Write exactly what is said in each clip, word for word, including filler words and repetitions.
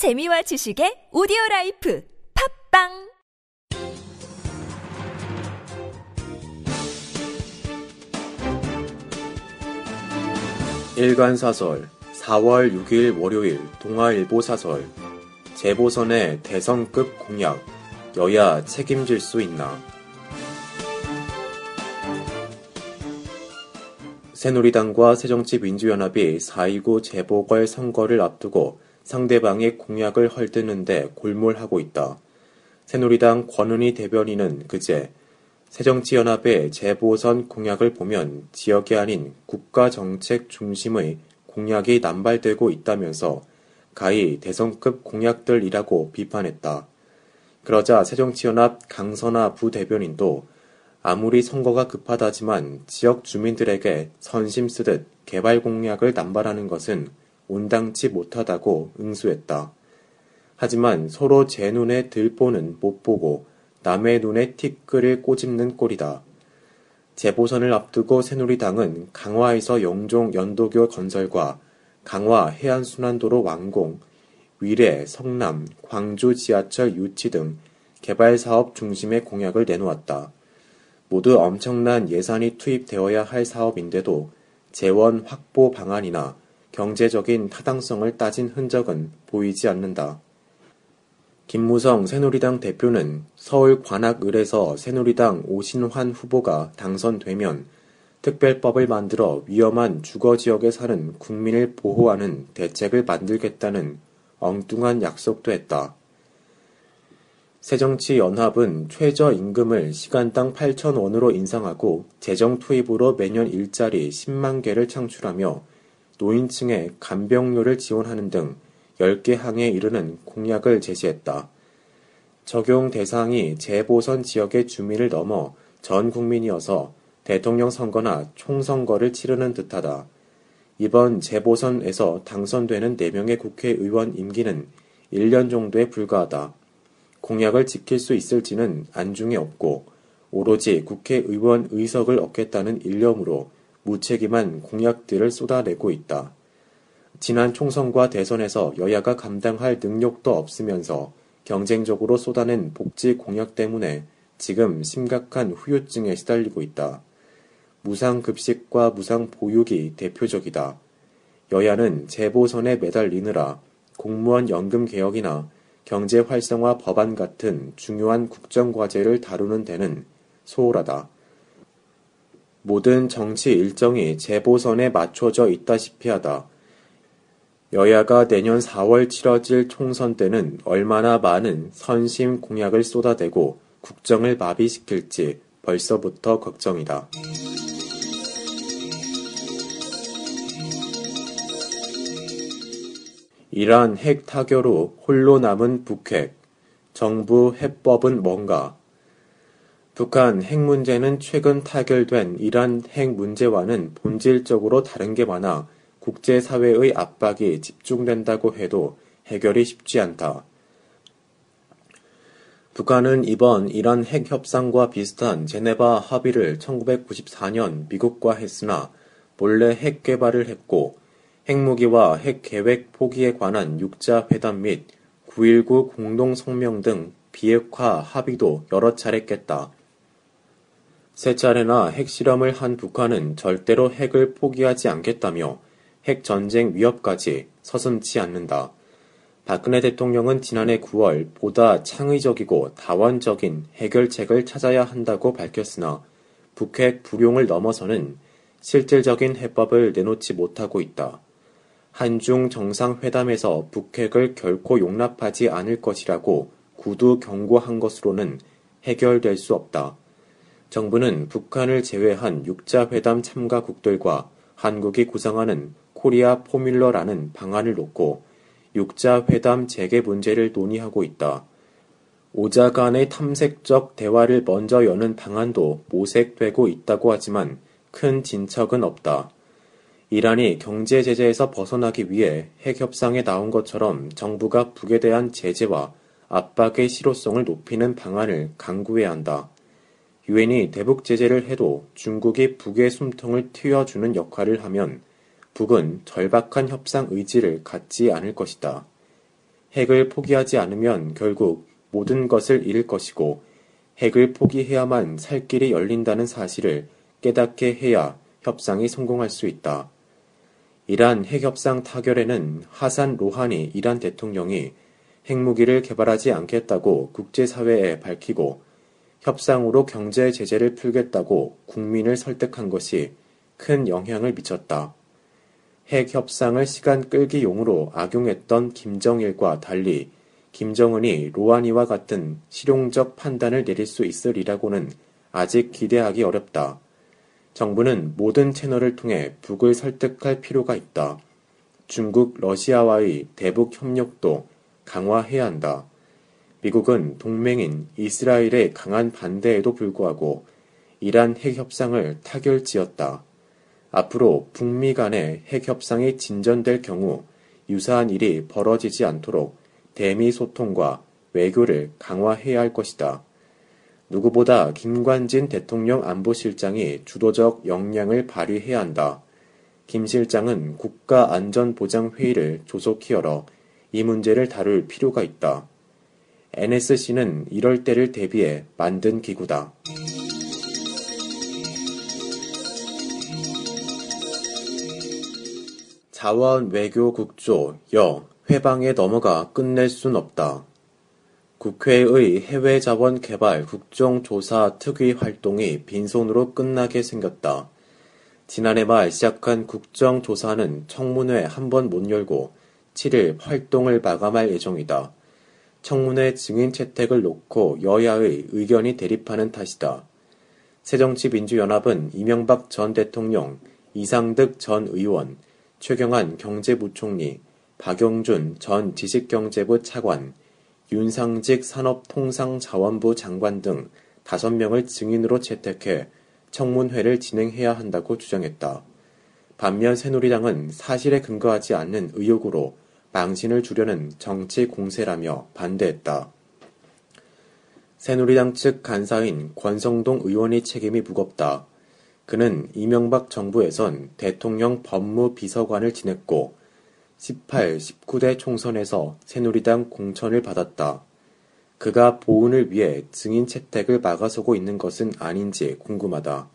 재미와 지식의 오디오라이프 팟빵 일간사설 사월 육일 월요일 동아일보 사설 재보선의 대선급 공약 여야 책임질 수 있나. 새누리당과 새정치민주연합이 사 이구 재보궐선거를 앞두고 상대방의 공약을 헐뜯는데 골몰하고 있다. 새누리당 권은희 대변인은 그제 새정치연합의 재보선 공약을 보면 지역이 아닌 국가정책 중심의 공약이 남발되고 있다면서 가히 대선급 공약들이라고 비판했다. 그러자 새정치연합 강선아 부대변인도 아무리 선거가 급하다지만 지역 주민들에게 선심 쓰듯 개발 공약을 남발하는 것은 온당치 못하다고 응수했다. 하지만 서로 제 눈에 들보는 못 보고 남의 눈에 티끌을 꼬집는 꼴이다. 재보선을 앞두고 새누리당은 강화에서 영종 연도교 건설과 강화 해안순환도로 완공, 위례, 성남, 광주 지하철 유치 등 개발사업 중심의 공약을 내놓았다. 모두 엄청난 예산이 투입되어야 할 사업인데도 재원 확보 방안이나 경제적인 타당성을 따진 흔적은 보이지 않는다. 김무성 새누리당 대표는 서울 관악을에서 새누리당 오신환 후보가 당선되면 특별법을 만들어 위험한 주거지역에 사는 국민을 보호하는 대책을 만들겠다는 엉뚱한 약속도 했다. 새정치연합은 최저임금을 시간당 팔천 원으로 인상하고 재정 투입으로 매년 일자리 십만 개를 창출하며 노인층의 간병료를 지원하는 등 열 개 항에 이르는 공약을 제시했다. 적용 대상이 재보선 지역의 주민을 넘어 전 국민이어서 대통령 선거나 총선거를 치르는 듯하다. 이번 재보선에서 당선되는 네 명의 국회의원 임기는 일 년 정도에 불과하다. 공약을 지킬 수 있을지는 안중에 없고 오로지 국회의원 의석을 얻겠다는 일념으로 무책임한 공약들을 쏟아내고 있다. 지난 총선과 대선에서 여야가 감당할 능력도 없으면서 경쟁적으로 쏟아낸 복지 공약 때문에 지금 심각한 후유증에 시달리고 있다. 무상급식과 무상보육이 대표적이다. 여야는 재보선에 매달리느라 공무원 연금 개혁이나 경제 활성화 법안 같은 중요한 국정과제를 다루는 데는 소홀하다. 모든 정치 일정이 재보선에 맞춰져 있다시피 하다. 여야가 내년 사월 치러질 총선 때는 얼마나 많은 선심 공약을 쏟아대고 국정을 마비시킬지 벌써부터 걱정이다. 이란 핵 타결 후 홀로 남은 북핵. 정부 해법은 뭔가? 북한 핵 문제는 최근 타결된 이란 핵 문제와는 본질적으로 다른 게 많아 국제사회의 압박이 집중된다고 해도 해결이 쉽지 않다. 북한은 이번 이란 핵 협상과 비슷한 제네바 합의를 천구백구십사 년 미국과 했으나 몰래 핵 개발을 했고 핵무기와 핵 계획 포기에 관한 육 자 회담 및 구일구 공동성명 등 비핵화 합의도 여러 차례 깼다. 세 차례나 핵실험을 한 북한은 절대로 핵을 포기하지 않겠다며 핵전쟁 위협까지 서슴지 않는다. 박근혜 대통령은 지난해 구월 보다 창의적이고 다원적인 해결책을 찾아야 한다고 밝혔으나 북핵 불용을 넘어서는 실질적인 해법을 내놓지 못하고 있다. 한중 정상회담에서 북핵을 결코 용납하지 않을 것이라고 구두 경고한 것으로는 해결될 수 없다. 정부는 북한을 제외한 육 자 회담 참가국들과 한국이 구상하는 코리아 포뮬러라는 방안을 놓고 육 자 회담 재개 문제를 논의하고 있다. 오자 간의 탐색적 대화를 먼저 여는 방안도 모색되고 있다고 하지만 큰 진척은 없다. 이란이 경제 제재에서 벗어나기 위해 핵 협상에 나온 것처럼 정부가 북에 대한 제재와 압박의 실효성을 높이는 방안을 강구해야 한다. 유엔이 대북 제재를 해도 중국이 북의 숨통을 트여주는 역할을 하면 북은 절박한 협상 의지를 갖지 않을 것이다. 핵을 포기하지 않으면 결국 모든 것을 잃을 것이고 핵을 포기해야만 살 길이 열린다는 사실을 깨닫게 해야 협상이 성공할 수 있다. 이란 핵협상 타결에는 하산 로하니 이란 대통령이 핵무기를 개발하지 않겠다고 국제사회에 밝히고 협상으로 경제 제재를 풀겠다고 국민을 설득한 것이 큰 영향을 미쳤다. 핵협상을 시간 끌기 용으로 악용했던 김정일과 달리 김정은이 로하니와 같은 실용적 판단을 내릴 수 있으리라고는 아직 기대하기 어렵다. 정부는 모든 채널을 통해 북을 설득할 필요가 있다. 중국, 러시아와의 대북 협력도 강화해야 한다. 미국은 동맹인 이스라엘의 강한 반대에도 불구하고 이란 핵협상을 타결지었다. 앞으로 북미 간의 핵협상이 진전될 경우 유사한 일이 벌어지지 않도록 대미 소통과 외교를 강화해야 할 것이다. 누구보다 김관진 대통령 안보실장이 주도적 역량을 발휘해야 한다. 김 실장은 국가안전보장회의를 조속히 열어 이 문제를 다룰 필요가 있다. 엔에스씨는 이럴 때를 대비해 만든 기구다. 자원 외교 국조 여 회방에 넘어가 끝낼 순 없다. 국회의 해외자원개발 국정조사 특위 활동이 빈손으로 끝나게 생겼다. 지난해 말 시작한 국정조사는 청문회 한 번 못 열고 칠 일 활동을 마감할 예정이다. 청문회 증인 채택을 놓고 여야의 의견이 대립하는 탓이다. 새정치민주연합은 이명박 전 대통령, 이상득 전 의원, 최경환 경제부총리, 박영준 전 지식경제부 차관, 윤상직 산업통상자원부 장관 등 다섯 명을 증인으로 채택해 청문회를 진행해야 한다고 주장했다. 반면 새누리당은 사실에 근거하지 않는 의혹으로 망신을 주려는 정치 공세라며 반대했다. 새누리당 측 간사인 권성동 의원이 책임이 무겁다. 그는 이명박 정부에선 대통령 법무비서관을 지냈고 십팔, 십구 대 총선에서 새누리당 공천을 받았다. 그가 보훈을 위해 증인 채택을 막아서고 있는 것은 아닌지 궁금하다.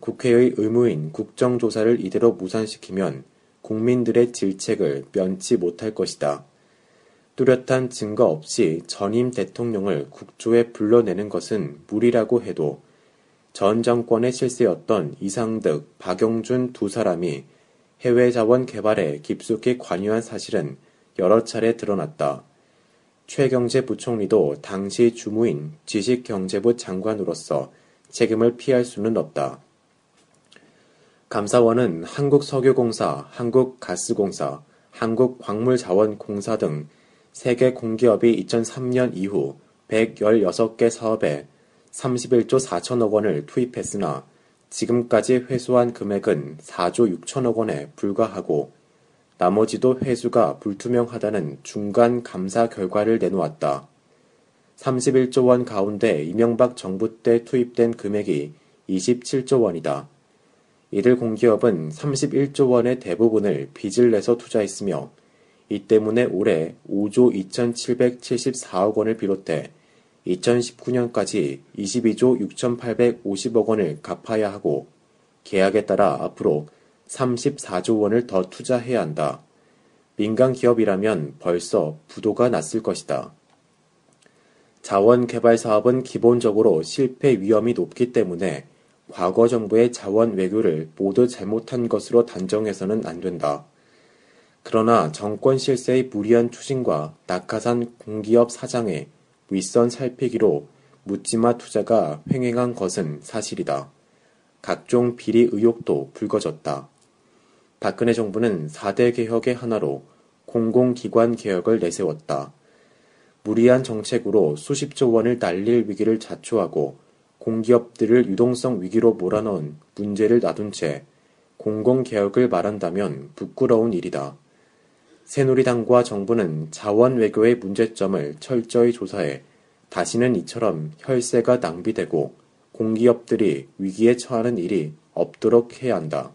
국회의 의무인 국정조사를 이대로 무산시키면 국민들의 질책을 면치 못할 것이다. 뚜렷한 증거 없이 전임 대통령을 국조에 불러내는 것은 무리라고 해도 전 정권의 실세였던 이상득, 박영준 두 사람이 해외 자원 개발에 깊숙이 관여한 사실은 여러 차례 드러났다. 최경재 부총리도 당시 주무인 지식경제부 장관으로서 책임을 피할 수는 없다. 감사원은 한국석유공사, 한국가스공사, 한국광물자원공사 등 세 개 공기업이 이천삼 년 이후 백십육 개 사업에 삼십일 조 사천억 원을 투입했으나 지금까지 회수한 금액은 사 조 육천억 원에 불과하고 나머지도 회수가 불투명하다는 중간 감사 결과를 내놓았다. 삼십일 조 원 가운데 이명박 정부 때 투입된 금액이 이십칠 조 원이다. 이들 공기업은 삼십일 조 원의 대부분을 빚을 내서 투자했으며 이 때문에 올해 오 조 이천칠백칠십사억 원을 비롯해 이천십구 년까지 이십이 조 육천팔백오십억 원을 갚아야 하고 계약에 따라 앞으로 삼십사 조 원을 더 투자해야 한다. 민간 기업이라면 벌써 부도가 났을 것이다. 자원 개발 사업은 기본적으로 실패 위험이 높기 때문에 과거 정부의 자원 외교를 모두 잘못한 것으로 단정해서는 안 된다. 그러나 정권 실세의 무리한 추진과 낙하산 공기업 사장의 윗선 살피기로 묻지마 투자가 횡행한 것은 사실이다. 각종 비리 의혹도 불거졌다. 박근혜 정부는 사 대 개혁의 하나로 공공기관 개혁을 내세웠다. 무리한 정책으로 수십조 원을 날릴 위기를 자초하고 공기업들을 유동성 위기로 몰아넣은 문제를 놔둔 채 공공개혁을 말한다면 부끄러운 일이다. 새누리당과 정부는 자원 외교의 문제점을 철저히 조사해 다시는 이처럼 혈세가 낭비되고 공기업들이 위기에 처하는 일이 없도록 해야 한다.